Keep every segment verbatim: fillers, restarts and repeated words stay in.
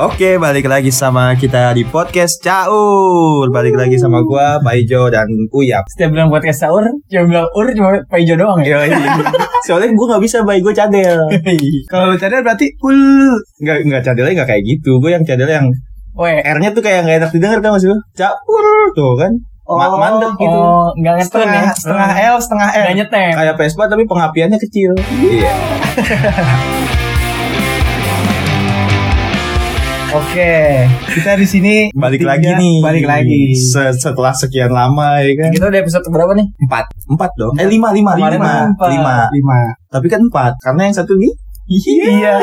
Oke, balik lagi sama kita di podcast Caur. Balik lagi sama gua, Pak Ijo dan Uyap. Setiap bilang podcast Caur, cuma bilang Ur cuma Pak Ijo doang ya. Soalnya gua enggak bisa, Bayu, gua cadel. Kalau cadel berarti ul. Enggak enggak cadelnya enggak kayak gitu. Gua yang cadel yang weh, R-nya tuh kayak enggak enak didengar kan Mas lu. Caur tuh kan. Oh, mandek gitu. Oh, enggak ngetun ya. Setengah L, setengah R. Enggak nyetem. Kayak Vespa tapi pengapiannya kecil. Iya. Oke, kita di sini balik lagi nih. Balik lagi. Setelah sekian lama ya kan. Kita udah episode berapa nih? empat. empat dong. Eh lima, lima, lima. lima. Tapi kan empat karena yang satu nih. Iya.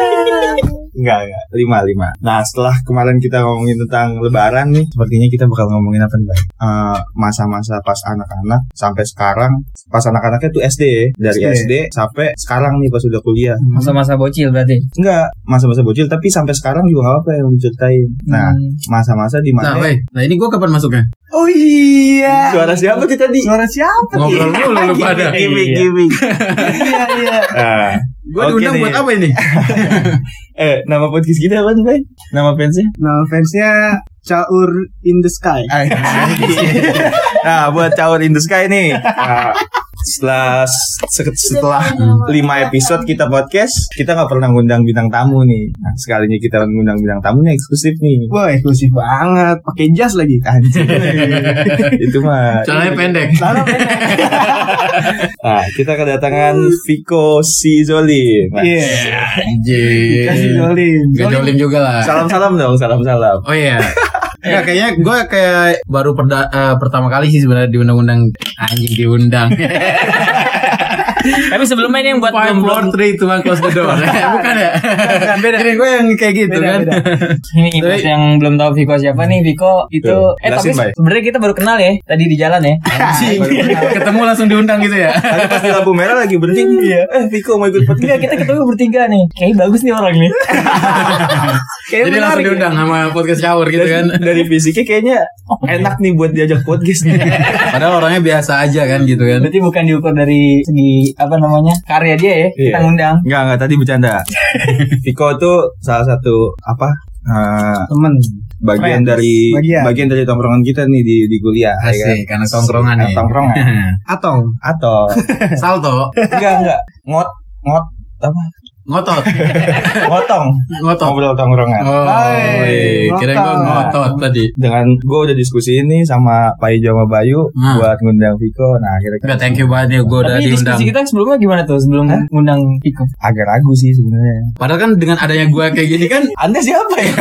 Enggak, enggak. Lima, lima. Nah, setelah kemarin kita ngomongin tentang lebaran nih, sepertinya kita bakal ngomongin apa nih? Uh, masa-masa pas anak-anak sampai sekarang. Pas anak-anaknya tuh S D, dari S D, S D sampai sekarang nih pas udah kuliah. Masa-masa bocil berarti? Enggak, masa-masa bocil tapi sampai sekarang juga enggak apa yang diceritain. Nah, masa-masa di mana? Nah, wey. Nah, ini gua kapan masuknya? Oh iya. Suara siapa tuh tadi? Suara siapa? Ngobrol dulu lu pada. Gimik-gimik. Iya, iya. Nah, gue okay diundang nih. Buat apa ini? eh, nama podcast kita apa tuh, Bay? Nama fansnya? Nama fansnya Caur in the Sky. Nah, buat Caur in the Sky nih. Nah, setelah setelah lima episode kita podcast, kita nggak pernah ngundang bintang tamu nih. Nah, sekalinya kita ngundang bintang tamunya eksklusif nih. Wah, eksklusif banget. Pakai jas lagi. Anjir. Itu mah. Caranya pendek. Caranya pendek. Nah, kita kedatangan Fiko Cizolin. Iya. Anjir. Cizolin. Cizolin juga lah. Salam-salam dong, salam-salam. Oh iya. Yeah. Ya, kayaknya gue kayak baru perda, uh, pertama kali sih sebenarnya diundang-undang anjing diundang. Tapi sebelumnya ini yang buat five four three tuang close the door. Bukan ya? Bukan, beda. Ini gue yang kayak gitu beda, kan. Beda. Ini Ibas yang belum tahu Fiko siapa nih. Fiko itu tuh. Eh Lasin, tapi sebenarnya kita baru kenal ya tadi di jalan ya. Anjing. Ketemu langsung diundang gitu ya. Tadi pas di lampu merah lagi bertiga. Iya. Eh Fiko mau ikut podcast. Iya, kita ketemu bertiga nih. Kayaknya bagus nih orang nih. Jadi langsung diundang ya sama podcast Caur gitu kan. Dari fisiknya kayaknya enak nih buat diajak podcast nih. Padahal orangnya biasa aja kan gitu kan. Berarti bukan diukur dari segi apa namanya karya dia ya, yeah. Kita ngundang. Enggak, enggak, tadi bercanda. Fiko tuh salah satu apa uh, temen bagian Friends. dari bagian. bagian dari tongkrongan kita nih di di kuliah. Asik, ya kan? Karena tongkrongan nih. Tongkrongan. Atong, atong. Salto. Enggak, enggak. Ngot, ngot apa? Ngotot. Ngotong. Ngotong. Ngobrol tongkrongan. Oh, hai. Kira gue ngotot tadi. Dengan gue udah diskusi ini sama Pak Ijo sama Bayu hmm. buat ngundang Fiko. Nah, kira-kira enggak, thank you banget ya gue udah diundang. Tapi diskusi kita sebelumnya gimana tuh? Sebelum Hah? ngundang Fiko. Agak ragu sih sebenarnya. Padahal kan dengan adanya gue kayak gini kan, Anda siapa ya?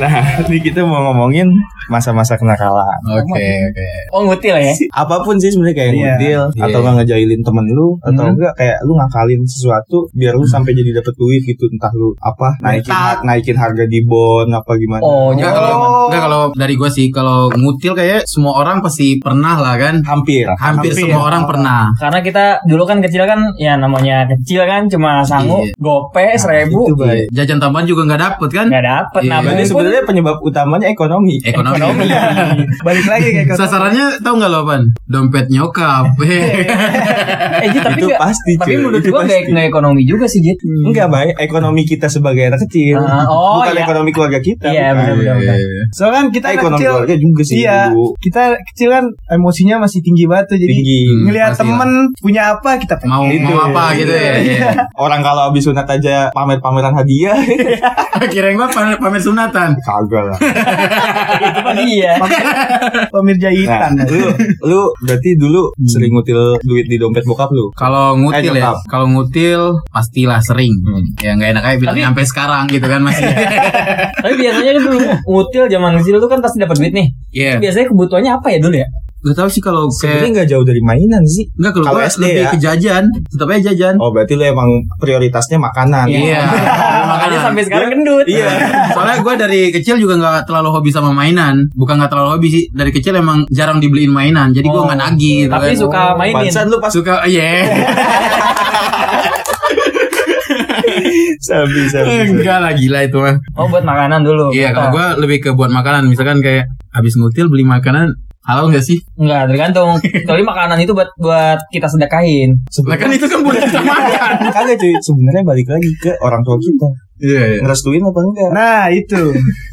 Nah, ini kita mau ngomongin masa-masa kenakalan. Oke, okay, oke. Okay. Oh, ngutil ya? Apapun sih sebenarnya kayak yeah. ngutil yeah. atau enggak ngejailin temen lu atau hmm. enggak kayak lu ngakalin sesuatu biar lu hmm. sampai jadi dapat duit gitu, entah lu apa naikin har- naikin harga di bon apa gimana. Oh, enggak kalau enggak kalau dari gua sih kalau ngutil kayak semua orang pasti pernah lah kan. Hampir. Hampir, hampir semua orang pernah. Karena kita dulu kan kecil kan, ya namanya kecil kan cuma sanggup yeah. gope nah, seribu. Itu, jajan tambahan juga enggak dapet kan? Enggak dapet. Yeah. Nah, berarti yeah. sebenarnya penyebab utamanya ekonomi. Ekonomi. ekonomi. Balik lagi ke ekonomi. Sasarannya tahu enggak lo apaan? Dompet nyokap. eh, Jit, tapi itu gak, pasti. Tapi menurut gua enggak enggak ekonomi juga sih, Jit. Hmm. Enggak, Bay. Ekonomi kita sebagai anak kecil. Uh, oh, bukan iya. ekonomi keluarga kita. Iya, benar-benar. Iya, iya. Soalnya kan kita ekonomi kecil, keluarga juga sih. Iya. Kita kecil kan emosinya masih tinggi banget tuh, jadi hmm, ngelihat temen lah punya apa kita pengen. Mau, gitu. mau apa gitu ya. Iya. Orang kalau habis sunat aja pamer-pameran hadiah. Kirain gua pamer sunatan. Kagak lah. Itu kan iya. Pamir jahitan. Nah, lu lu berarti dulu hmm. sering ngutil duit di dompet bokap lu? Kalau ngutil eh, ya, kalau ngutil pastilah sering. Hmm. Ya enggak enak aja bilang tapi sampai sekarang gitu kan masih. Tapi biasanya dulu ngutil zaman kecil lu kan pasti dapat duit nih. Yeah. Biasanya kebutuhannya apa ya dulu ya? Gak tau sih kalau kayak nggak jauh dari mainan sih. Nggak, kalau gue lebih ya ke jajan. Tetap aja jajan. Oh, berarti lu emang prioritasnya makanan. Iya. Makanya sampai sekarang gendut. Iya. Soalnya gue dari kecil juga nggak terlalu hobi sama mainan. Bukan nggak terlalu hobi sih. Dari kecil emang jarang dibeliin mainan. Jadi gue nggak oh. nagih. Tapi kan suka mainin. Pansan lu pas suka. Iya. Yeah. Sabi, sabi, enggak lah, gila itu mah. Oh, buat makanan dulu. Iya, kalau gue lebih ke buat makanan. Misalkan kayak habis ngutil beli makanan Halal enggak sih? Enggak, tergantung. Kecuali makanan itu buat buat kita sedekahin. Sebenarnya kan itu kan boleh kita makan. Kagak cuy, sebenarnya balik lagi ke orang tua kita. Iya, yeah, yeah. Ngerestuin apa enggak? Nah, itu.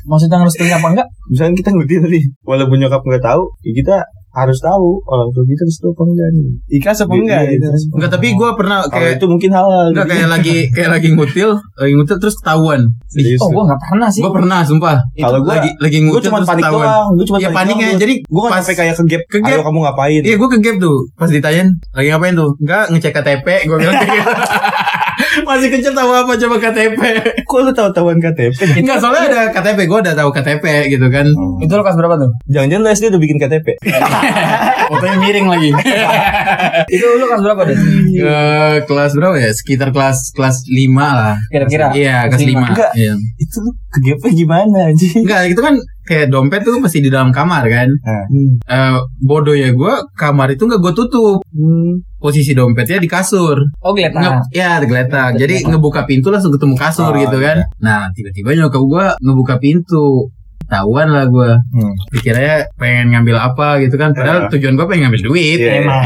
Maksudnya ngerestuin apa enggak? Misalnya kita ngudil tadi, walaupun nyokap enggak tahu, ya kita harus tahu orang tua kita restu apa enggak nih. Ikhlas apa enggak? Enggak, tapi gue pernah kayak oh, itu mungkin halal. Enggak, kayak lagi kayak lagi ngutil, lagi ngutil terus ketahuan. Serius, oh, gue enggak pernah sih. Gue pernah, sumpah. Kalau gue lagi lagi ngutil terus ketahuan. Gue cuma panik doang. Gue cuma panik aja. Jadi gue kan sampai kayak kegap. Ayo kamu ngapain? Iya, gue kegap tuh. Pas ditanyain, lagi ngapain tuh? Enggak, ngecek K T P. Gue bilang kayak masih kecil tahu apa coba K T P. Kok lu tahu-tahuan K T P? Enggak, soalnya ada K T P, gue udah tahu K T P gitu kan. Hmm. Itu lu kelas berapa tuh? Jangan-jangan lu S D udah bikin K T P. Fotonya miring lagi. Itu lu kelas berapa deh? Uh, kelas berapa ya? Sekitar kelas kelas lima lah. Kira-kira. Iya, kelas lima. Enggak, iya. Itu lu K T P gimana anjir? Enggak, itu kan kayak dompet tuh masih di dalam kamar kan. Hmm. Uh, bodoh ya gue, kamar itu nggak gue tutup. Hmm. Posisi dompetnya di kasur. Oh, geletak. Nge- ya, geletak. Jadi ngebuka pintu langsung ketemu kasur oh, gitu kan. Iya. Nah, tiba-tiba nyokap gue ngebuka pintu. Tahuan lah gue. Hmm. Pikirnya pengen ngambil apa gitu kan. Padahal yeah. tujuan gue pengen ngambil duit. Yeah. Emang.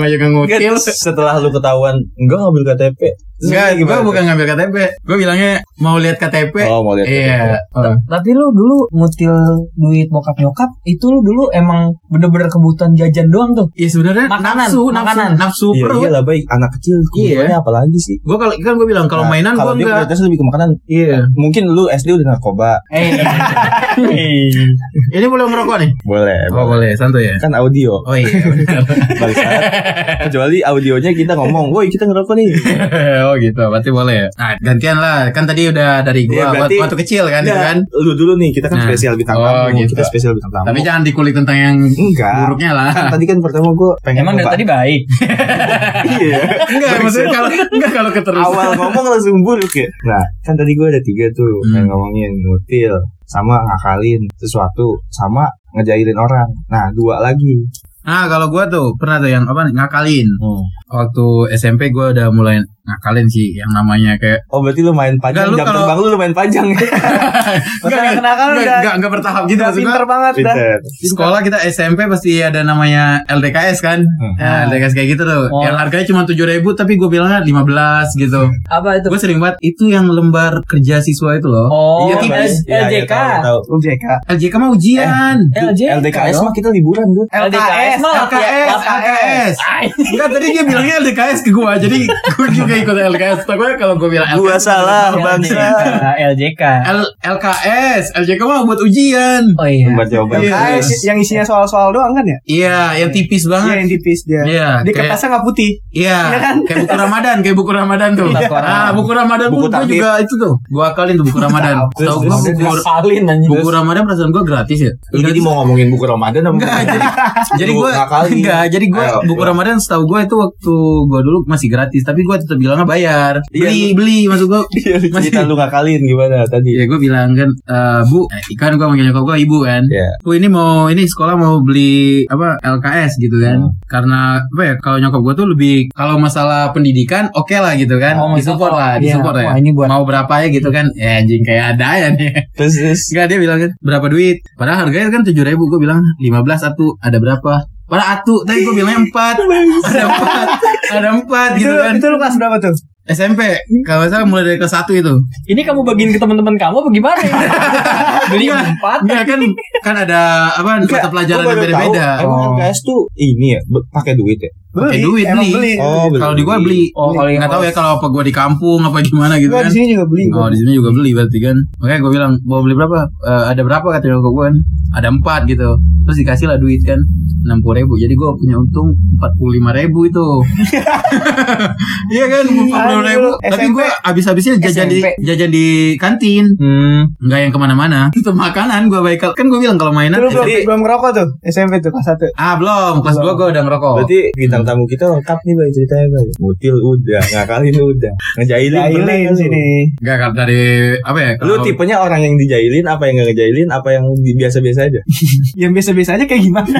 Namanya juga ngutil. Setelah lu ketahuan, gue ngambil K T P. Enggak, gue bukan ngambil K T P. Gue bilangnya mau lihat K T P. Oh, mau lihat yeah. K T P. Oh. Tapi lu dulu ngutil duit bokap-nyokap, itu lu dulu emang bener-bener kebutuhan jajan doang tuh. Iya sebenarnya makanan, nafsu, makanan, nafsu perut. Iya lah, baik anak kecil kebutuhannya yeah. apalagi sih? Gue kalau kan gue bilang kalau nah, mainan gue enggak. Kalau dia prioritasnya lebih ke makanan. Iya. Yeah. Mungkin lu S D udah narkoba. Eh. Ini boleh merokok nih? Boleh. Oh, boleh, santai ya. Kan audio. Oh iya. Balik saat. Kecuali audionya kita ngomong, "Woi, kita ngerokok nih." Oh gitu, berarti boleh ya. Nah, gantian lah. Kan tadi udah dari gua ya, berarti, waktu kecil kan ya, kan. Lu dulu nih, kita kan nah. spesial bintang tamu. Oh, gitu. Kita spesial bintang tamu. Tapi jangan dikulik tentang yang enggak. Buruknya lah. Kan tadi kan pertama gua pengen emang dari tadi baik. Iya. Enggak, maksudnya kalau enggak kalau keterusan awal ngomong langsung buruk ya. Nah, kan tadi gua ada tiga tuh hmm. yang ngomongin ngutil, sama ngakalin sesuatu, sama ngejailin orang. Nah, dua lagi. Nah, kalau gue tuh pernah tuh yang apa ngakalin. Hmm. Waktu S M P gue udah mulai ngakalin sih yang namanya kayak. Oh, berarti lu main panjang. Enggak, lu jam kalau... terbang lu, lu main panjang. Enggak kenakalan udah. Enggak enggak bertahap gitu maksudnya. Pinter banget dah. Sekolah kita S M P pasti ada namanya L D K S kan. Hmm. Ya, L D K S kayak gitu tuh. Oh. Yang harganya cuma tujuh ribu tapi gue bilangnya lima belas gitu. Apa itu? Gue sering banget itu yang lembar kerja siswa itu loh. Oh, iya, L J K. L J K. L J K mah ujian. L D K S mah kita liburan tuh. L D K S L K S, L K S. Enggak, tadi dia bilangnya L D K S ke gue, jadi gue juga ikut L K S. Takutnya kalau gue bilang gue salah bangsa. L J K, L K S, L J K mah buat ujian. Oh iya. L K S yang isinya soal-soal doang kan ya? Iya, yang tipis banget. Iya, yang tipis dia. Di kertasnya nggak putih. Iya. Kayak buku Ramadan, kayak buku Ramadan tuh. Ah, buku Ramadan gue juga itu tuh. Gue akalin tuh buku Ramadan. Tahu gue buku Ramadan perasaan gue gratis ya. Jadi mau ngomongin buku Ramadan apa? Jadi, jadi gue. Enggak, jadi gue buku Ramadan setahu gue itu waktu gue dulu masih gratis, tapi gue tetap bilangnya bayar. Beli, beli maksud gue. Masih lu ngakalin gimana tadi? Ya gue bilang kan, uh, Bu, ikan gue manggil nyokap gue ibu kan. Yeah. Bu ini mau ini sekolah mau beli apa L K S gitu kan. Hmm. Karena apa ya kalau nyokap gue tuh lebih kalau masalah pendidikan oke okay lah gitu kan. Oh, disupport lah, disupport ya. Lah, ya. Buat... Mau berapa ya gitu kan? Ya anjing kayak ada ya nih. Terus terus enggak dia bilang kan, berapa duit? Padahal harganya kan tujuh ribu, gue bilang lima belas satu, ada berapa? Padahal atu, tadi gue bilangnya empat, ada empat, ada empat gitu kan. Itu lu kelas berapa tuh? S M P, kalau salah mulai dari kelas satu itu. Ini kamu bagiin ke teman-teman kamu apa gimana? Beli empat. Iya kan, kan ada apa mata pelajaran yang beda-beda. Emang L K S tuh ini ya, pakai duit ya? Pakai duit beli. beli. Oh, kalau di gua beli. Oh, kalau enggak tahu ya kalau apa gua di kampung apa gimana gitu kan. Di sini juga beli. Oh, di sini juga beli berarti kan. Makanya gua bilang, "Mau beli berapa? Uh, ada berapa?" kata nyokap gua kan. Ada empat gitu. Terus dikasih lah duit kan enam puluh ribu. Jadi gua punya untung empat puluh lima ribu itu. Iya kan, empat puluh ribu. Tapi gua habis-habisnya jajan di jajan di kantin. Hmm, enggak yang kemana mana Itu makanan gua baik. Kan gua bilang kalau mainan jadi belum ngerokok tuh. S M P tuh kelas satu. Ah, belum. Kelas dua gua udah ngerokok. Berarti tamu kita lengkap nih Bay ceritanya Bay. Mutil udah, ngakalin udah, ngejailin bener sini. Enggak kan dari apa ya? Lu tipenya orang yang dijailin apa yang enggak ngejailin apa yang biasa-biasa aja? Yang biasa-biasa aja kayak gimana?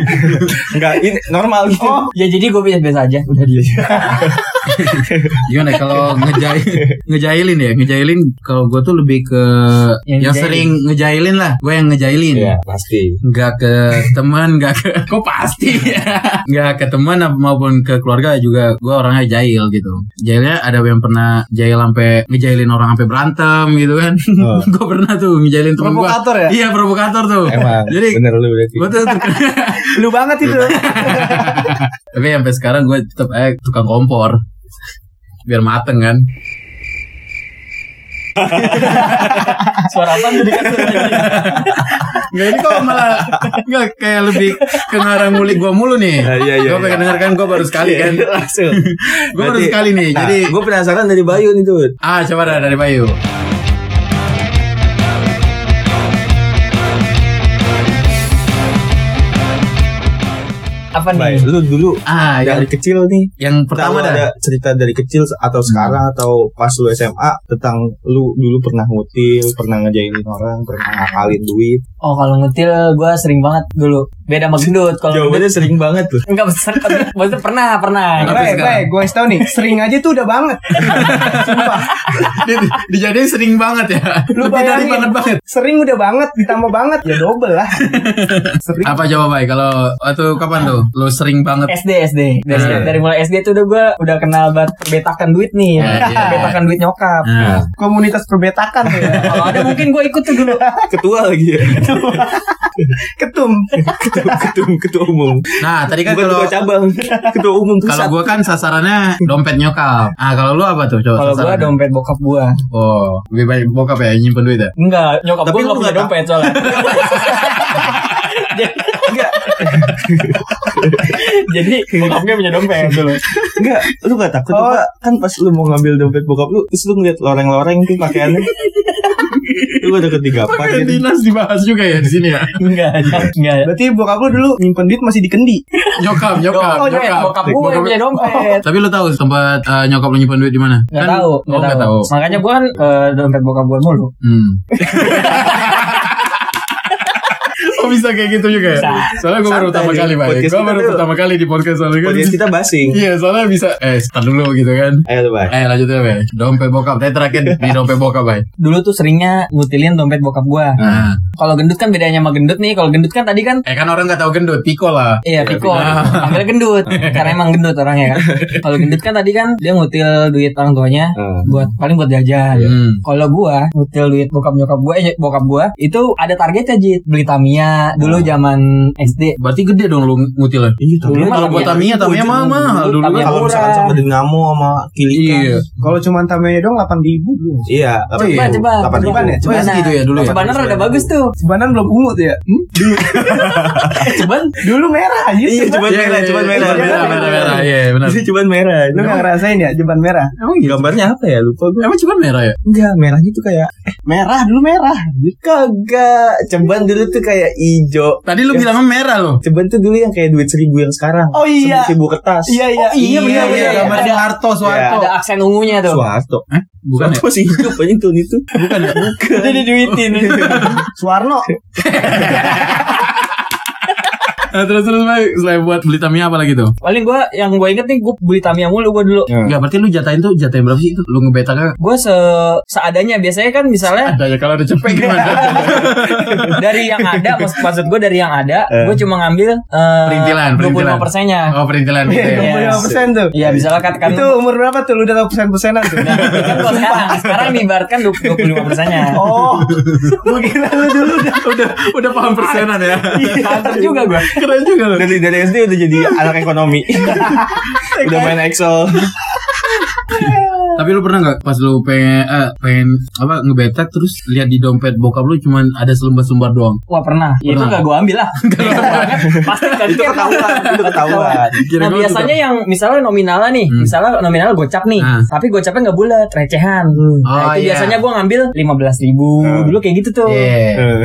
Enggak, normal gitu. Oh, ya jadi gue biasa-biasa aja. Udah dia. Gimana kalau ngejail, ngejailin ya, ngejailin kalau gue tuh lebih ke yang, yang ngejailin. Sering ngejailin lah, gue yang ngejailin. Iya pasti. Gak ke teman, gak ke, kok pasti ya. Gak ke teman maupun ke keluarga juga gue orangnya jail gitu. Jailnya ada yang pernah jail sampai ngejailin orang sampai berantem gitu kan. Oh. Gue pernah tuh ngejailin teman gue. Provokator ya? Iya provokator tuh. Emang. Jadi bener lu berarti. Gue tuh lu banget itu. Tapi sampai sekarang gue tetap eh, tukang kompor. Biar mateng kan. Suara apa tuh dikasih? Nggak ini kok malah nggak kayak lebih ke ngarang mulik gue mulu nih. Nah, iya, iya, gue pengen iya. Denger kan gue baru sekali kan. Langsung. Gue baru sekali nih. Nah, jadi gue penasaran dari Bayu nih tuh. Ah coba dah dari Bayu. Apa nih? Baik, lu dulu ah, dari ya. Kecil nih. Yang pertama ada cerita dari kecil atau sekarang hmm. atau pas lu S M A tentang lu dulu pernah ngutil, pernah ngejailin orang, pernah ngakalin duit. Oh kalau ngutil gue sering banget dulu. Beda sama gendut. Jawabannya sering banget tuh. Enggak besar. Maksudnya pernah pernah. Baik baik gue kasih tau nih. Sering aja tuh udah banget. Sumpah. Dijadiin sering banget ya. Lu bayangin banget banget. Sering udah banget ditambah banget ya double lah. Sering. Apa jawab baik kalau atau kapan tuh? Lo sering banget S D S D dari, yeah. dari mulai S D tuh udah gue udah kenal banget perbetakan duit nih yeah, yeah. Perbetakan duit nyokap yeah. Komunitas perbetakan tuh ya. Kalau ada mungkin gue ikut tuh dulu. Ketua lagi ya. Ketua. Ketum. Ketum Ketum Ketua umum. Nah tadi kan kalau ketua cabang. Ketua umum pusat. Kalau gue kan sasarannya dompet nyokap. Nah kalau lu apa tuh? Kalau gue dompet bokap gue. Oh lebih baik bokap ya nyimpen duit ya. Enggak nyokap gue gak punya dompet soalnya. Enggak. Jadi bokapnya punya dompet dulu. Enggak, lu gak takut oh. Pak, kan pas lu mau ngambil dompet bokap lu, terus lu ngeliat loreng-loreng tuh pakaiannya. Lu ada ketiga apa gitu. Pakai dinas dibahas juga ya di sini ya. Enggak, enggak. Berarti bokap lu dulu nyimpen duit masih di kendi. Nyokap, nyokap, oh, nyokap. Bokap gua bokap punya dompet. Tapi lu tahu tempat uh, nyokap lu nyimpen duit di mana? Enggak kan, tahu, enggak tahu. tahu. Makanya gua kan uh, dompet bokap gua mulu. Hmm. Kok bisa kayak gitu juga ya? Soalnya gue baru pertama kali Pak. Gue baru pertama kali di podcast soalnya kan. Podcast kita basing. Iya soalnya bisa. Eh start dulu gitu kan. Ayo Pak. Eh lanjut ya Pak. Dompet bokap. Tadi terakhir di dompet bokap Pak. Dulu tuh seringnya ngutilin dompet bokap gue. Nah. Kalau gendut kan bedanya sama gendut nih. Kalau gendut kan tadi kan. Eh kan orang gak tahu gendut. Fiko lah. Iya Fiko. Panggilnya gendut. Karena emang gendut orangnya kan. Kalau gendut kan tadi kan dia ngutil duit orang tuanya. Buat paling buat jajan. Kalau gue ngutil duit bokap nyokap gue. Eh bokap gue. Itu ada targetnya Jit. Beli Tamiya. Dulu zaman S D. Berarti gede dong lu ngutilnya. Iya, dulu kalau buat Tamiya, Tamiya mah mahal dulu. Kalau misalkan sama Dinamo sama Kilikan. Iya. Kalau cuma Tamiya dong delapan ribu dulu. Iya, delapan ribu. Ya. Cuma segitu ya dulu ya. Cebanan udah bagus tuh. Cebanan belum ungu tuh ya. Ceban dulu merah aja. Iya, ceban merah, ceban merah. Merah, iya benar. Ini ceban merah. Lu enggak ngerasain ya ceban merah? Emang gambarnya apa ya? Lupa gue. Emang ceban merah ya? Enggak, merahnya tuh kayak merah dulu merah. Kagak. Ceban dulu tuh kayak hijau. Tadi lu bilangnya merah loh. Ceban tuh dulu yang kayak duit seribu yang sekarang. Oh iya. Seribu kertas. Iya iya. Oh, iya benar iya, iya, iya. Ada, ada Harto Soeharto. Iya. Ada aksen ungunya tuh. Soeharto. Eh? Bukan. Soeharto masih hidup aja tuh itu. Bukan ya? Bukan. Itu diduitin. Soeharno. Nah, terus terus baik selain buat beli Tamiya apa lagi tuh? Paling gue yang gue inget nih gue beli Tamiya mulu gue dulu. Enggak ya. Berarti lu jatain tuh jatain berapa sih itu? Lu ngebeta kan? Gue se seadanya biasanya kan misalnya. Ada ya kalau ada cepet gimana? Dari yang ada maksud, maksud gue dari yang ada gue cuma ngambil uh, perintilan perintilan. dua puluh lima persennya. Oh perintilan gitu ya. dua puluh lima persen tuh. Iya bisa lah katakan. Itu umur berapa tuh lu udah tahu persen-persenan tuh? Nah, kan kalau sekarang sekarang diibaratkan dua puluh lima persennya. Oh. Mungkin lu dulu udah udah udah paham persenan ya. Santer juga gue. Keren juga loh. Dari, dari S D udah jadi anak ekonomi. Udah main Excel. Tapi lu pernah gak pas lu pengen eh, pengen apa ngebetak terus lihat di dompet bokap lu cuman ada selembar-selembar doang? Wah pernah, pernah. Ya, itu gak gue ambil lah. Pasti kan itu ketahuan. Itu ketahuan. Nah biasanya yang misalnya nominalnya nih hmm. Misalnya nominalnya gocap nih nah. Tapi gocapnya gak bulat, recehan hmm. Nah oh, itu yeah. Biasanya gue ngambil lima belas ribu hmm. Dulu kayak gitu tuh yeah.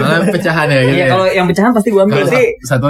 Soalnya pecahan ya gitu. Iya kalau yang pecahan pasti gue ambil. Berarti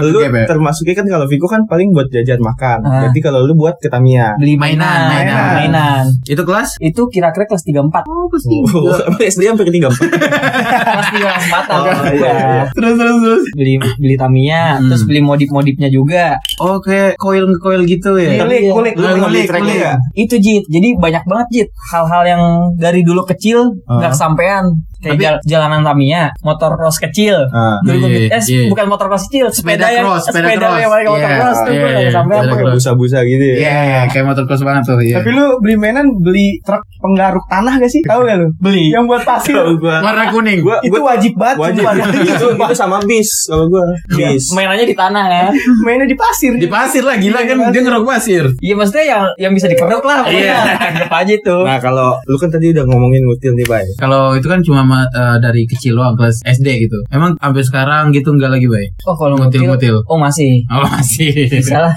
lu termasuknya kan kalau Fiko kan paling buat jajan makan ah. Berarti kalau lu buat ke Tamiya beli mainan mainan, mainan. permainan. Itu kelas? Itu kira-kira kelas tiga empat. Oh, kelas tiga. S D hampir tiga empat. Kelas tiga empat. Oh, iya. Terus terus terus. Beli beli Tamiya, hmm. terus beli modif-modifnya juga. Oke, okay. Koil-koil gitu ya. Kulik, kulik, kulik, kulik. Itu Jit. Jadi banyak banget Jit hal-hal yang dari dulu kecil enggak uh. kesampean. Kayak tapi, jal jalanan Tamiya, motor cross kecil, uh, dulu gue yeah, eh yeah. bukan motor cross kecil, sepeda, sepeda cross, sepeda, sepeda cross, yang mereka yeah, motor cross yeah, tuh yeah, yeah, sampai apa kayak busa-busa gitu ya, yeah, yeah, kayak motor cross banget tuh. Yeah. Tapi lu beli mainan, beli truk penggaruk tanah gak sih? Tahu gak lu? Beli yang buat pasir warna kuning. Gua, itu wajib banget. Wajib. itu, itu sama bis, sama gue. Bis. Mainannya di tanah ya, mainnya di pasir. Di pasir lah, gila kan dia ngerok pasir. Iya maksudnya yang yang bisa dikerok lah. Iya, kerok aja tuh. Nah kalau lu kan tadi udah ngomongin ngutil nih Bay. Kalau itu kan cuma Uh, dari kecil loh kelas S D gitu. Emang sampai sekarang gitu enggak lagi, Bay? Oh, kalau ngutil-ngutil. Oh, masih. Oh, masih. Salah.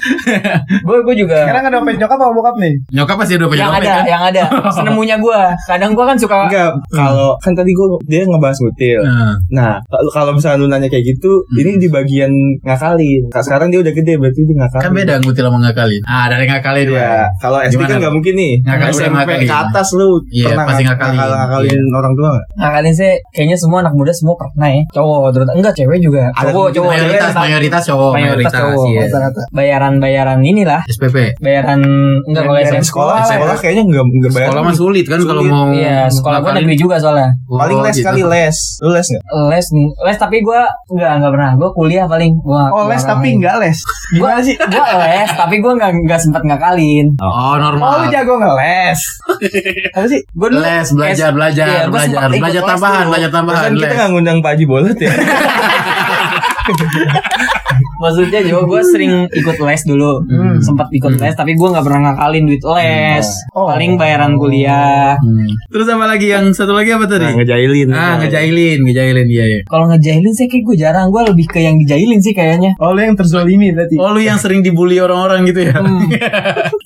Gue gue juga. Sekarang ada dompet nyokap apa bokap nih? Nyokap pasti dompet nyokap. Yang ada, kan? yang ada. Senemunya gue. Kadang gue kan suka enggak kalau hmm. kan tadi gue dia ngebahas ngutil. Hmm. Nah, kalau misalnya lu nanya kayak gitu, hmm. ini di bagian ngakalin. Sekarang dia udah gede berarti dia ngakalin. Kan beda ngutil sama ngakalin. Ah, dari ngakalin dua. Ya, kalau S D kan enggak mungkin nih. Ngakalin ke atas lu. Iya, pasti ngakalin. Ngakalin orang tua enggak? Sih, kayaknya semua anak muda semua pernah ya. Cowok terutama, enggak cewek juga. Cowok, cowok mayoritas, mayoritas cowok, mayoritas cowok. Bayaran-bayaran inilah. S P P. Bayaran enggak kalau S M P sekolah. Sekolah kayaknya enggak enggak bayar. Sekolah mah sulit kan kalau mau. Iya, sekolah gua negeri juga soalnya. Paling les kali les. Lu les enggak? Les, les tapi gua enggak enggak pernah. Gua kuliah paling. Oh, les tapi enggak les. Gimana sih? Gua les tapi gua enggak enggak sempat ngakalin. Oh, normal. Oh, lu jago ngeles. Apa sih? Gua les belajar-belajar, belajar, belajar tambahan, banyak tambahan. Kita nggak ngundang Pak Haji Bolot ya. Maksudnya juga gue sering ikut les dulu, hmm. sempat ikut hmm. les, tapi gue nggak pernah ngakalin duit les, oh. paling bayaran kuliah. Hmm. Terus apa lagi yang satu lagi apa tadi? Nah, ngejailin. Ah ngejailin, ngejailin dia. Ya. Kalau ngejailin sih kayak gue jarang, gue lebih ke yang dijailin sih kayaknya. Oh lu yang terzolimi berarti. Oh lu yang sering dibully orang-orang gitu ya. Hmm.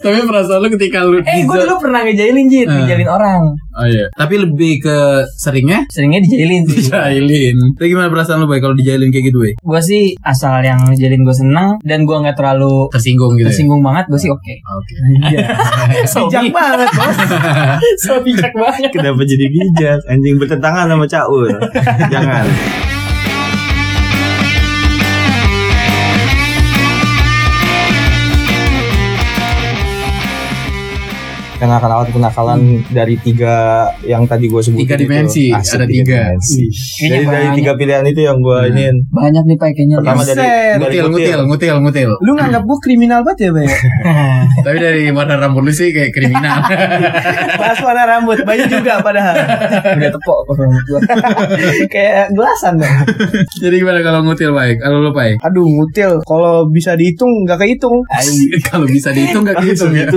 Tapi perasaan lu ketika lu. Eh gue dulu pernah ngejailin Jit, hmm. ngejailin orang. Oh iya. Tapi lebih ke seringnya? Seringnya dijailin sih. Dijailin. Tapi gimana perasaan lu Bay kalau dijailin kayak gitu Bay? Gue sih asal yang jadiin gue seneng dan gue nggak terlalu tersinggung gitu. Tersinggung ya? Banget gue sih oke. Okay. Oke. Okay. Iya. So bijak banget bos. So bijak banget. Kenapa jadi bijak? Anjing bertentangan sama Caur. Jangan. Kenakalan kenakalan hmm. dari tiga yang tadi gue sebutin tiga dimensi itu. Asik, ada tiga dimensi. Jadi dari tiga pilihan itu yang gue nah. iniin banyak nih Pak kayaknya. Pertama dari, dari ngutil, ngutil ngutil ngutil lu nganggap gue kriminal banget ya Bay. Tapi dari warna rambut lu sih kayak kriminal. Pas warna rambut Bayu juga padahal udah tepok rambut gue. Kayak gelasan dong. Jadi gimana kalau ngutil Bay? Kalau lu Bay? Aduh ngutil kalau bisa dihitung nggak kehitung. Kalau bisa dihitung nggak kehitung ya.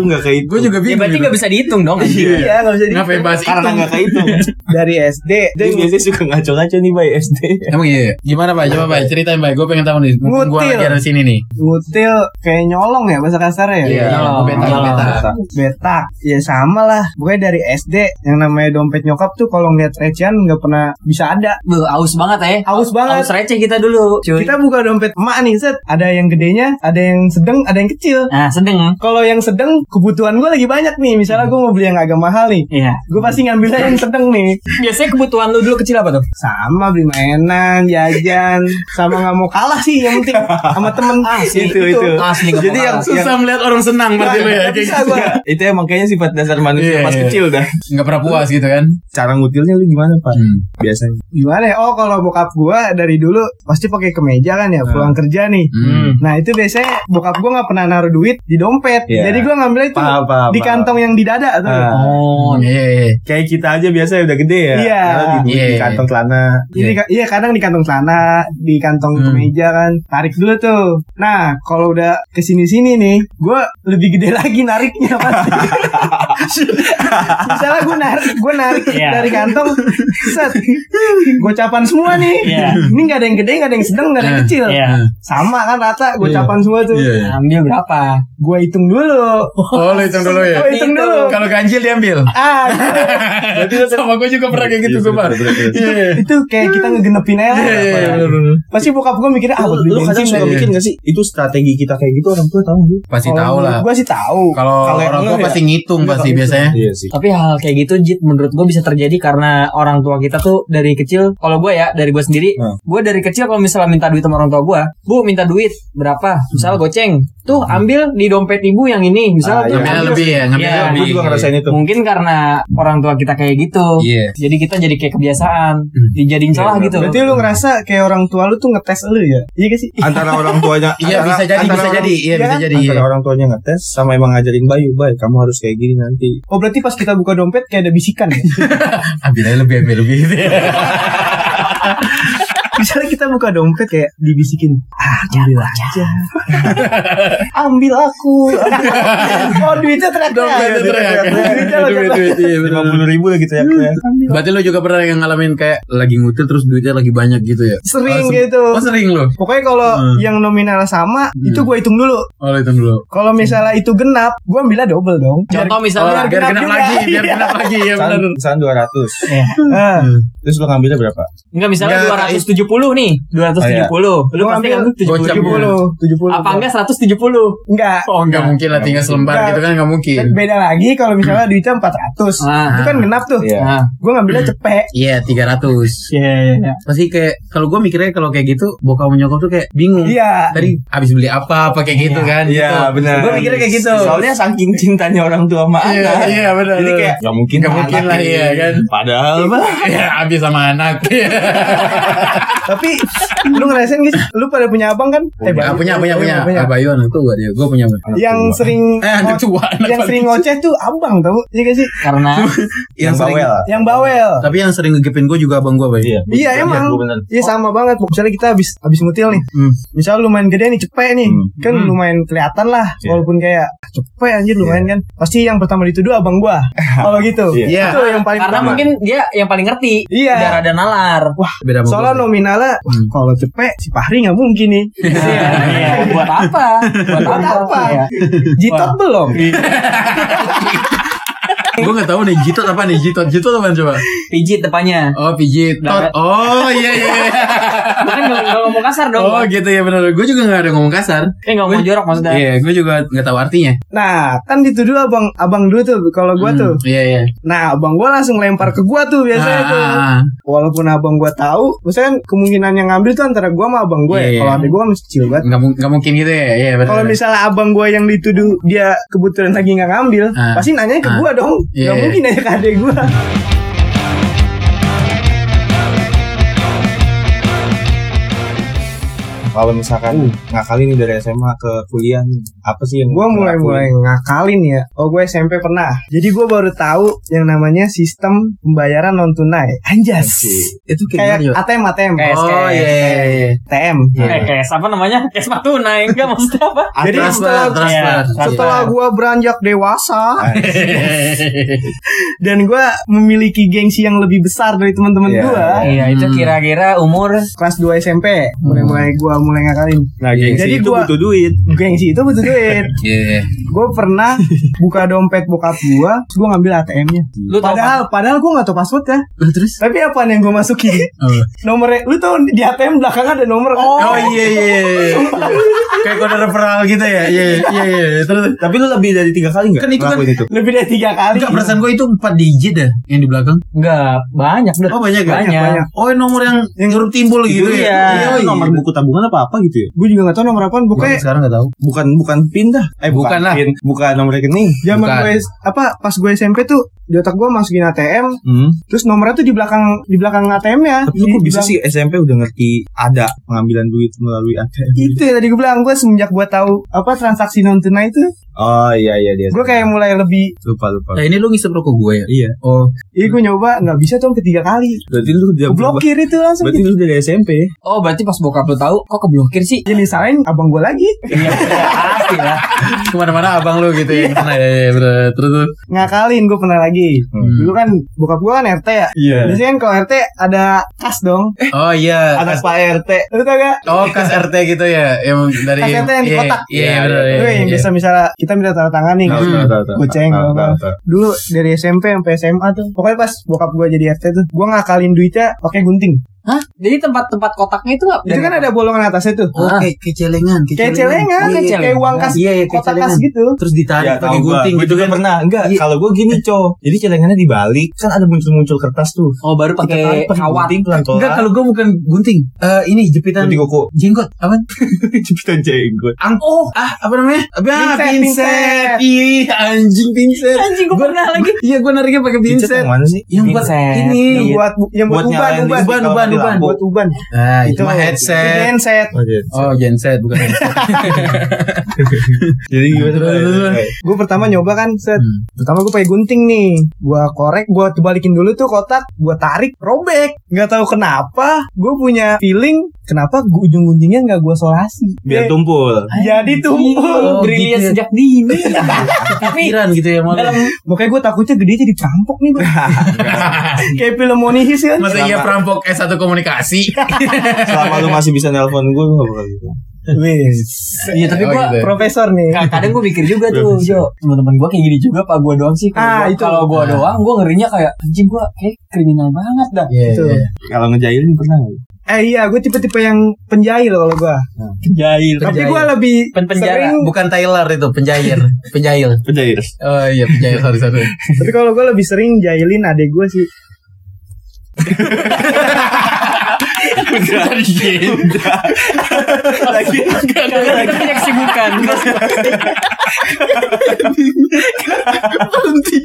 Gue juga bingung. Bisa dihitung dong. Iya, enggak bisa dihitung. Ngapain bahas itu? Karena enggak kehitung. Dari S D. Dia biasanya suka ngaco-ngaco nih Bay S D. Emang iya. Gimana Bay? Coba Bay ceritain Bay. Gue pengen tahu nih. Gue lagi ada sini nih. Ngutil kayak nyolong ya bahasa kasar ya. Iya, betak betak. Betak. Ya sama lah. Gue dari S D yang namanya dompet nyokap tuh kalau ngeliat recehan enggak pernah bisa ada. Beuh, aus banget ya. Aus banget. Aus receh kita dulu. Kita buka dompet emak nih, set. Ada yang gedenya, ada yang sedang, ada yang kecil. Nah, sedang. Kalau yang sedang kebutuhan gue lagi banyak nih. Misalnya gue mau beli yang agak mahal nih, yeah. gue pasti ngambilnya yang sedang nih. Biasanya kebutuhan lu dulu kecil apa tuh? Sama beli mainan, jajan, sama nggak mau kalah sih yang penting sama temen asli itu. itu. Asli, jadi yang kalah. Susah yang... melihat orang senang berarti nah, ya. Bisa gitu. Gua. Itu emang kayaknya sifat dasar manusia yeah, pas yeah. kecil dah. Nggak pernah puas gitu kan? Cara ngutilnya lu gimana Pak? Hmm. Biasanya? Gimana? Oh kalau bokap gue dari dulu pasti pakai kemeja kan ya pulang hmm. kerja nih. Hmm. Nah itu biasanya bokap gue nggak pernah naruh duit di dompet, yeah. jadi gue ngambilnya itu pa, pa, di kantong yang di dada tuh. Ah. Oh, iya. Yeah. Kayak kita aja biasa udah gede ya. Iya. Di, yeah. di kantong celana. Iya, yeah. yeah, kadang di kantong celana, di kantong hmm. kemeja kan. Tarik dulu tuh. Nah, kalau udah kesini-sini nih, gue lebih gede lagi nariknya pasti. Misalnya gue narik, gue narik yeah. dari kantong, set. Gocapan semua nih. Yeah. Ini nggak ada yang gede, nggak ada yang sedang, nggak ada yang kecil. Yeah. Sama kan rata, gocapan yeah. semua tuh. Yeah. Ambil berapa? Gue hitung dulu. Oh, lo hitung dulu ya. Gua hitung kalau ganjil diambil. Ah. Berarti sama gue juga pernah kayak gitu gue Pak. Itu kayak kita ngegenepin aja. Pasti bokap gue mikirnya ah lu kadang suka mikir enggak sih? Itu strategi kita kayak gitu orang tua tahu enggak? Pasti tahu lah. Gue sih tahu. Kalau orang tua pasti ngitung pasti. sih biasanya. Iya sih. Tapi hal kayak gitu Jit menurut gue bisa terjadi karena orang tua kita tuh dari kecil, kalau gue ya dari gue sendiri, hmm. gue dari kecil kalau misalnya minta duit sama orang tua gue, bu minta duit berapa, misalnya hmm. goceng, tuh ambil di dompet ibu yang ini, misalnya ah, tuh, ambil lebih ya, ngambil ya, lebih. Gue juga ngerasain itu. Mungkin karena orang tua kita kayak gitu, yeah. jadi kita jadi kayak kebiasaan, hmm. dijadiin salah yeah, gitu. Berarti lu ngerasa kayak orang tua lu tuh ngetes lu ya? Iya gak sih? Antara orang tuanya, iya bisa jadi, bisa orang, jadi, iya bisa jadi. Antara orang tuanya ngetes sama emang ngajarin Bayu, Bay kamu harus kayak gini nanti. Oh berarti pas kita buka dompet kayak ada bisikan ya? Ambil aja lebih, ambil lebih. Misalnya kita buka dompet kayak dibisikin, ah, ambil aja, aja. ambil aku. Oh duitnya ternyata dompetnya ternyata duitnya lima puluh ribu lagi gitu ya. Berarti lo juga pernah yang ngalamin kayak lagi ngutil terus duitnya lagi banyak gitu ya? Sering oh, gitu. Oh sering lo. Pokoknya kalau hmm. yang nominal sama hmm. itu gue hitung dulu. Oh hitung dulu. Kalau misalnya itu genap, gue ambilnya double dong. Contoh misalnya oh, biar genap, genap lagi, biar genap lagi ya benar. Misalnya dua ratus. Terus lo ngambilnya berapa? Enggak misalnya dua ratus tujuh puluh nih, dua ratus tujuh puluh. Oh, iya. Lu pasti kan tujuh puluh. Apa enggak seratus tujuh puluh? Enggak. Oh, enggak nah, mungkin lah tinggal selembar enggak. Gitu kan enggak mungkin. Dan beda lagi kalau misalnya duitnya empat ratus. Ah, itu kan genap tuh. Iya. Nah, gua ngambilnya cepet. Iya, yeah, tiga ratus. Iya, yeah, yeah. Pasti kayak kalau gua mikirnya kalau kayak gitu bokap nyokap tuh kayak bingung. Yeah. Tadi habis beli apa, pakai gitu yeah. kan. Iya, yeah, gitu. Benar. Gua mikirnya kayak gitu. Soalnya saking cintanya orang tua sama yeah, anak. Iya, yeah, benar. Jadi kayak enggak mungkin enggak mungkin lah ya kan. Padahal ya habis sama anak. Tapi lu ngerasain guys, lu pada punya abang kan? Punya, eh, Bayu, punya, punya, punya. punya. Bayu anak tua dia, gue punya. Yang tua. sering, eh, anak tua, anak yang sering ngoceh tuh abang tau, iya gak sih? Karena yang, yang bawel, yang bawel. Tapi yang sering ngegepin gue juga abang gue Bayu. Iya, iya emang, iya sama banget. Misalnya kita abis abis ngutil nih, hmm. misalnya lumayan gede nih, cepet nih, hmm. kan hmm. lumayan kelihatan lah, yeah. walaupun kayak cepet anjir lumayan yeah. kan. Pasti yang pertama dituduh abang gue, kalau gitu. Yeah. Itu yang paling. Karena pertama. Mungkin dia yang paling ngerti, iya. darah dan nalar. Wah, beda soalnya nominal. Wah, hmm. kalau cepet si Fahri nggak mungkin nih. Iya, iya. Buat apa? Buat apa? apa? Ya. Jitot wow. belum. Gue nggak tahu nih jitot apa nih jitot jitot apa coba? Pijit depannya. Oh pijit. Tot. Oh iya iya. Bukan nggak ngomong kasar dong. Oh gitu ya benar. Gue juga nggak ada ngomong kasar. Eh nggak ngomong jorok maksudnya. Iya, gue juga nggak tahu artinya. Nah kan gitu dulu abang abang dulu tuh kalau gue hmm, tuh. Iya iya. Nah abang gue langsung lempar ke gue tuh biasanya ah. tuh. Walaupun abang gue tahu, misalnya kemungkinan yang ngambil tuh antara gue sama abang gue. Yeah, ya. Kalau adik gue masih kecil banget. Nggak, nggak mungkin gitu ya. Iya benar. Kalau misalnya abang gue yang dituduh dia kebetulan lagi nggak ngambil, ah. pasti nanya ke ah. gue dong. Yeah. Gak mungkin nanya ke adek gue. Kalau misalkan uh. ngakalin nih dari S M A ke kuliah nih, apa sih yang gue mulai-mulai ngakalin ya? Oh gue S M P pernah. Jadi gue baru tahu yang namanya sistem pembayaran non tunai. Anjas. Okay. Itu kayak A T M A T M. Oh iya. A T M. Kayak apa namanya? Kayak mata tunai. Enggak maksudnya apa? Jadi setelah setelah gue beranjak dewasa dan gue memiliki gengsi yang lebih besar dari teman-teman gue. Iya itu kira-kira umur kelas dua S M P mulai-mulai gue mulai ngakalin. Nah, gengsi jadi itu gua, butuh duit. Gengsi itu butuh duit. Yeah. Gue pernah buka dompet bokap gue, gue ngambil A T M-nya. Lu padahal, padahal gue nggak tahu password ya. Lu terus? Tapi apa yang gue masukin? Oh. Nomornya, lu tau di A T M belakang ada nomor kan? Oh iya iya. Kayak kode referral gitu ya. Iya iya iya. Terus, tapi lu lebih dari tiga kali nggak? Kan itu kan itu. Lebih dari tiga kali. Enggak, perasaan gue itu empat digit ya yang di belakang. Enggak banyak. Oh banyak banyak. banyak. banyak. Oh nomor yang yang huruf timbul gitu, gitu ya. Iya. Nomor buku tabungan apa apa gitu ya? Gue juga nggak tahu nomor apaan. Bukan sekarang nggak tahu. Bukan bukan pin dah. Eh bukan lah. Bukan nomor rekening. Zaman gue apa pas gue S M P tuh di otak gue masukin A T M, hmm. terus nomornya tuh di belakang di belakang A T M-nya. Tapi kok bisa sih S M P udah ngerti ada pengambilan duit melalui A T M? Itu ya tadi gue bilang gue semenjak gue tahu apa transaksi non tunai itu. Oh iya iya dia. Gue kayak mulai lebih lupa lupa. Nah ini lu ngisep rokok gue ya? Iya. Oh. Iya gue nyoba nggak bisa tuh ketiga kali. Berarti lu udah blokir itu langsung. Berarti gitu. Lu dari S M P. Oh berarti pas bokap lu tahu kok keblokir sih? Jadi salahin abang gue lagi. Iya pasti lah. Kemana-mana abang lu gitu ya. Nah ya ya bener. Terus tuh. Ngakalin gue pernah lagi. Hmm. Dulu kan bokap gue kan R T ya. Iya. Yeah. Biasanya kan kalau R T ada kas dong. Oh iya. Ada Pak R T. Lu tau gak? Oh kas R T gitu ya. Yang dari. Kas R T yang di kotak. Iya benar. Itu yang biasa misalnya. Kita minta tanda tangan nih, goceng. Dulu dari S M P sampai S M A tuh, pokoknya pas bokap gue jadi R T tuh, gue ngakalin duitnya pakai gunting. Hah? Jadi tempat-tempat kotaknya itu apa? Itu kan ada bolongan atasnya tuh. Oh, kayak kecelengan. Kecelengan, kayak uang kas, kotak kas gitu. Terus ditarik pakai gunting gitu kan pernah. Enggak, kalau gue gini, Cow. Jadi celengannya dibalik, kan ada muncul-muncul kertas tuh. Oh, baru pakai kawat. Enggak, kalau gue bukan gunting. Eh, ini jepitan jenggot, apa? Jepitan jenggot. Angko. Ah, apa namanya? Pinset. Ih, anjing pinset. Anjing gue pernah lagi. Iya, gue nariknya pakai pinset. Yang buat ini, yang buat yang buat uban-uban. Uban, buat uban. Nah, itu mah headset. Genset. Oh, genset bukan headset. Jadi gimana? Gue pertama nyoba kan, set. Hmm. Pertama gue pakai gunting nih. Gue korek, gue balikin dulu tuh kotak, gue tarik, robek. Enggak tahu kenapa, gue punya feeling kenapa gue ujung guntingnya enggak gue solasi. Biar tumpul. Jadi tumpul. Brillian gitu. Sejak dini. Kepikiran gitu ya malah. Makanya gue takutnya gede jadi perampok nih, Bang. Kayak film Monihis kan. Masa iya perampok S satu komunikasi. Selama lu masih bisa nelpon gue, lu gak bakal gitu. Iya, tapi gue oh, gitu. Profesor nih. Kadang gue mikir juga tuh, Jo, teman-teman gue kayak gini juga, pak gue doang sih. Ah, kalau gue doang, gue ngerinya kayak anjing gue kayak kriminal banget dah. Yeah, gitu. Yeah. Kalau ngejailin pernah nggak? Eh iya, gue tipe-tipe yang penjahil kalau gue. Penjahil. Tapi gue lebih penjahil. Sering... Bukan Taylor itu, penjahil. Penjahil. Penjahil. Oh iya, penjahil satu-satu. Tapi kalau gue lebih sering jahilin adek gue sih. Udah Udah lagi enggak ada lagi banyak sibukan. Berhenti.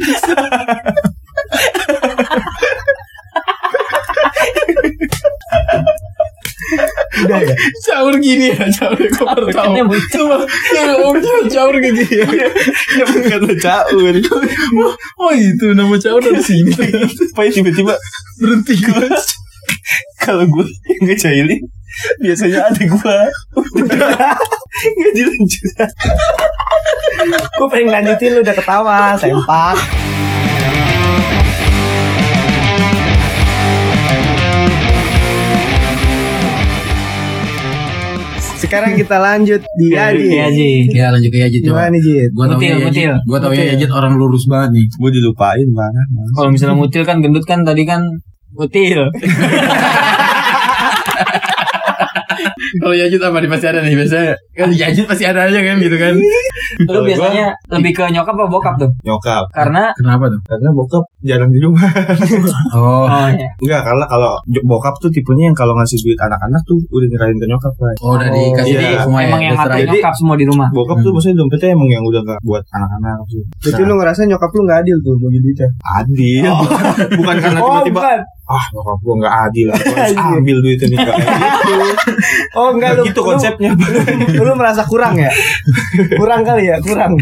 Udah ya. Caur gini ya, caur kok pertama. Cuma orang caur gini ya. Ya bukan caur. Oh itu nama caur dari sini. Supaya tiba-tiba berhenti gue. Kalau gue yang ngejailin biasanya adik gue nggak dilanjut. Gue pengen lanjutin lu udah ketawa sempak. Sekarang kita lanjut di Yajid. Ya lanjut ke Yajid coba. Gue tau Yajid. Gue tau Yajid orang lurus banget nih. Gue dilupain banget. Kalau misalnya mutil kan gendut kan tadi kan. Mutil. Kalau Yajid apa nih pasti ada nih biasanya. Kan Yajid pasti ada aja kan gitu kan. Lu biasanya gua, lebih ke nyokap apa bokap tuh? Nyokap. Karena kenapa tuh? Karena bokap jarang di rumah. Oh. Oh iya. Enggak, karena kalau bokap tuh tipenya yang kalau ngasih duit anak-anak tuh udah nyerahin ke nyokap kan. Oh, udah dikasih oh, iya. Semua emang ya. Yang ngatain nyokap semua di rumah. Bokap hmm. tuh maksudnya dompetnya emang yang udah enggak buat anak-anak tuh. Jadi nah. Lu ngerasa nyokap lu enggak adil tuh bagi duitnya. Adil. Oh. Bukan karena oh, tiba-tiba bukan. Ah nyokap gue gak adil lah. Ambil duitnya nih. Oh enggak lu gitu konsepnya. Lu, lu merasa kurang ya. Kurang kali ya. Kurang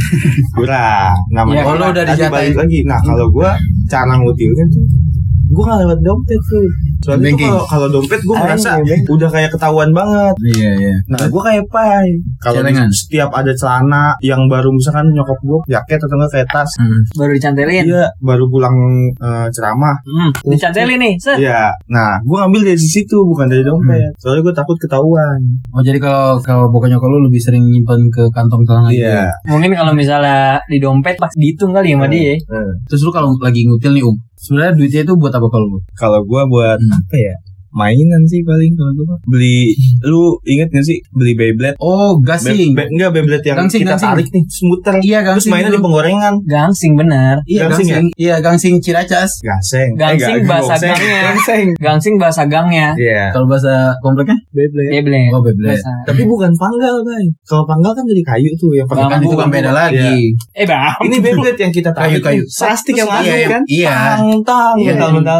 Kurang namanya. Kalau ya, udah dijatain lagi. Nah kalau gue cara ngutilnya tuh gue gak lewat dompet tuh. Soalnya kalau kalau dompet gue merasa udah kayak ketahuan banget. Iya iya. Nah gue kayak pai. Kalau setiap ada celana yang baru misalkan nyokap gue jaket atau enggak kayak tas, hmm. baru dicantelin. Iya. Baru pulang uh, ceramah. Hmm. Dicantelin nih. Iya. Nah gue ngambil dari situ bukan dari dompet. Hmm. Soalnya gue takut ketahuan. Oh jadi kalau kalau bokap nyokap lu lebih sering nyimpan ke kantong celana. Iya. Gitu. Mungkin kalau misalnya di dompet pas dihitung kali ya sama dia. Terus lu kalau lagi ngutil nih um. Sebenarnya duitnya itu buat apa kalau gue? Kalau gue buat hmm. apa ya? Mainan sih paling kalau gue beli. Lu inget gak sih beli Beyblade? Oh gasing. Be- be- enggak Beyblade yang gangsing, kita gangsing. Tarik nih muter. Iya gangsing. Terus mainan di penggorengan. Gangsing bener. Iya gangsing. gangsing ya? Iya gangsing Ciracas. Gasing. Gangsing eh, bahasa gangsing. Gangnya. Gangsing. Gangsing bahasa gangnya. Yeah. Kalau bahasa kompleknya? Beyblade. Beyblade. Oh Beyblade. Bahasa... Tapi bukan panggal guys. Kalau panggal kan dari kayu tuh yang panggal itu kan beda lagi. Ya. Eh bang. Ini Beyblade yang kita tarik. Kayu-kayu. Plastik yang masuk kan? Iya. Tang-tang.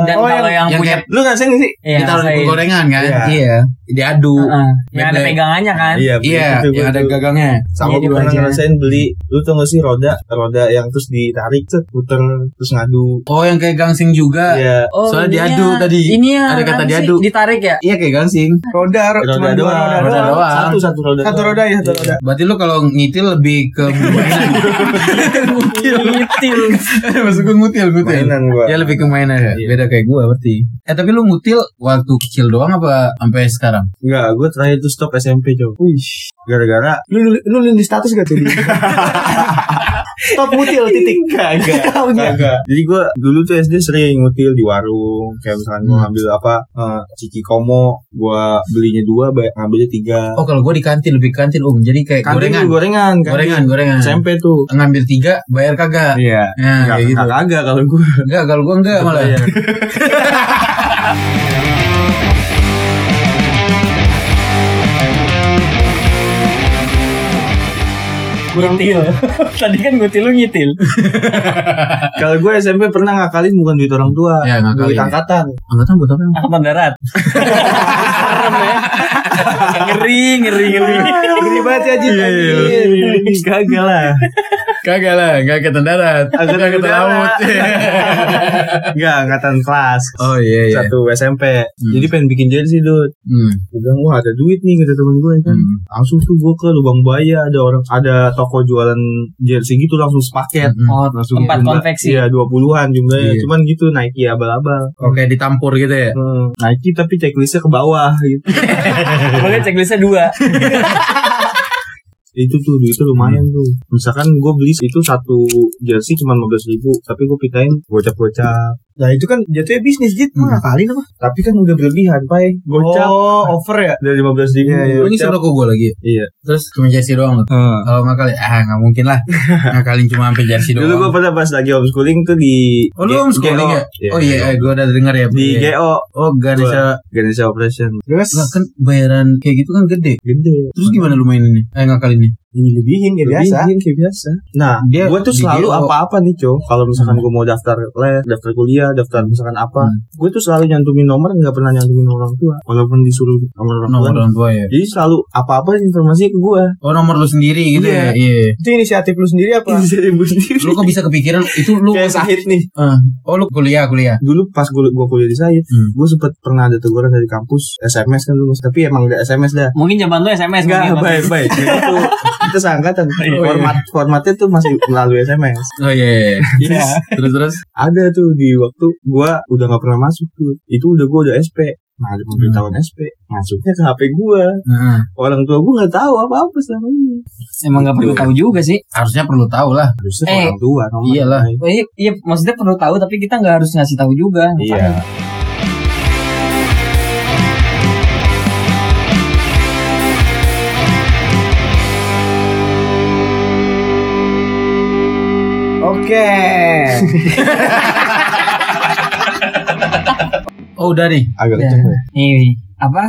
Dan kalau yang punya. Lu gangsing sih? Iya. Gorengan kan? Iya. Iya. Diadu. Uh-uh. Yang ada pegangannya kan? Iya. Iya. Betul, yang betul. Ada gagangnya. Sama gue pernah ngerasain beli. Lu tau gak sih roda, roda yang terus ditarik, puter, terus ngadu. Oh, yang kayak gangsing juga. Iya. Oh, soalnya diadu ya. Tadi. Ini ya. Ada kata diadu. Ditarik ya? Iya kayak gangsing. Roda, ro- roda cuma dua roda, roda doang. Satu satu roda. Satu roda ya, satu roda. Berarti lu kalau ngitil lebih ke mainan. Ngitil, ngitil. Maksud gue ngutil, ngutil. Mainan gue. Ya lebih ke mainan ya. Beda kayak gue berarti. Eh tapi lu ngutil waktu kecil doang apa sampai sekarang? Enggak, gue terakhir tuh stop S M P coba. Wih, gara-gara lu lu, lu, lu di status gak tuh? Stop mutil titik. Kagak. Kagak. Jadi gue dulu tuh S D sering mutil di warung. Kayak misalkan gue ambil apa uh, ciki komo, gue belinya dua, ngambilnya tiga. Oh kalau gue di kantin lebih kantin um. Jadi kayak kantin gorengan, gorengan, gorengan, gorengan. S M P tuh ngambil tiga, bayar kagak. Iya. Nah, kayak gitu. Kagak kalau gue. Enggak kalau gue enggak malah. Ngitil. Tadi kan ngutil lu ngitil. Kalau gue S M P pernah ngakalin bukan duit orang tua, ya, duit angkatan. Angkatan buat apa? Angkatan darat. Ngeri, ngeri, ngeri. Ngeri banget ya Jin. Kagak lah. Kagak lah, enggak angkatan darat. Angkatan laut. Enggak, angkatan kelas. Oh iya iya. Satu S M P. Hmm. Jadi pengen bikin jersey, Dut. Hmm. Bilang wah ada duit nih kata temen gue kan. Hmm. Langsung tuh gue ke Lubang Buaya, ada orang ada toko jualan jersey gitu langsung sepaket. Hmm. Oh, langsung tempat jumlah, konveksi. Iya, dua puluhan jumlahnya. Yeah. Cuman gitu Nike abal-abal. Oke, okay, ditampur gitu ya. Hmm. Nike tapi checklistnya ke bawah gitu. Pokoknya checklistnya dua. Itu tuh duitnya lumayan hmm. tuh. Misalkan gue beli itu satu jersey cuma lima belas ribu, tapi gue pitain gocap-gocap. Nah itu kan jatuhnya bisnis Jit, hmm. ngakalin apa? Tapi kan udah berlebihan, Pak. Gocap. Oh, over ya? Dari lima belas ribu. Iya, iya. Ini selaku gue lagi. Iya. Terus cuma jersey doang loh. Hmm. Kalau ngakalin, ah gak mungkin lah. Ngakalin cuma sampai jersey doang. Dulu gue pernah pas lagi homeschooling tuh di... Oh, lu homeschooling ya? Oh iya, gue udah denger ya. Di G O. Oh, Ganesha Ganesha Operation. Terus? Nah, kan bayaran kayak gitu kan gede. Gede. Terus gimana lu maininnya? Eh, ngakalinnya? Dilebihin kayak biasa. Kayak biasa. Nah, dia gue tuh selalu dia, apa-apa nih, Cok. Kalau misalkan hmm. gue mau daftar les, daftar kuliah, daftar misalkan apa, hmm. gue tuh selalu nyantumin nomor, enggak pernah nyantumin orang tua. Walaupun disuruh nomor orang, nomor orang tua. Ya. Jadi selalu apa-apa informasinya ke gue. Oh, nomor lu sendiri gitu yeah. ya. Iya. Yeah. Itu inisiatif lu sendiri apa? Inisiatif lu sendiri. Lu kok bisa kepikiran itu lu kayak Syahid nih. Uh. Oh, lu kuliah-kuliah. Dulu pas gue gue kuliah di Syahid, hmm. gue sempet pernah ada teguran dari kampus, S M S kan lu, tapi emang enggak S M S dah. Mungkin zaman lu S M S enggak baik-baik. Itu kita seangkatan. Oh, format iya. Formatnya tuh masih melalui S M S. Oh iya. Iya. Yes. Terus-terus ada tuh di waktu gua udah enggak pernah masuk tuh. Itu udah gua udah S P. Nah, ada pemberitahuan hmm. S P masuknya ke H P gue. Hmm. Orang tua gue nggak tahu apa-apa selama ini. Emang nggak perlu tahu juga sih. Harusnya perlu tahu lah. Harusnya eh, orang tua. Iyalah. Oh, iya, iya, maksudnya perlu tahu tapi kita nggak harus ngasih tahu juga. Iya. Tahu. Oke. Oh udah nih. Agak kenceng ya. Ini apa?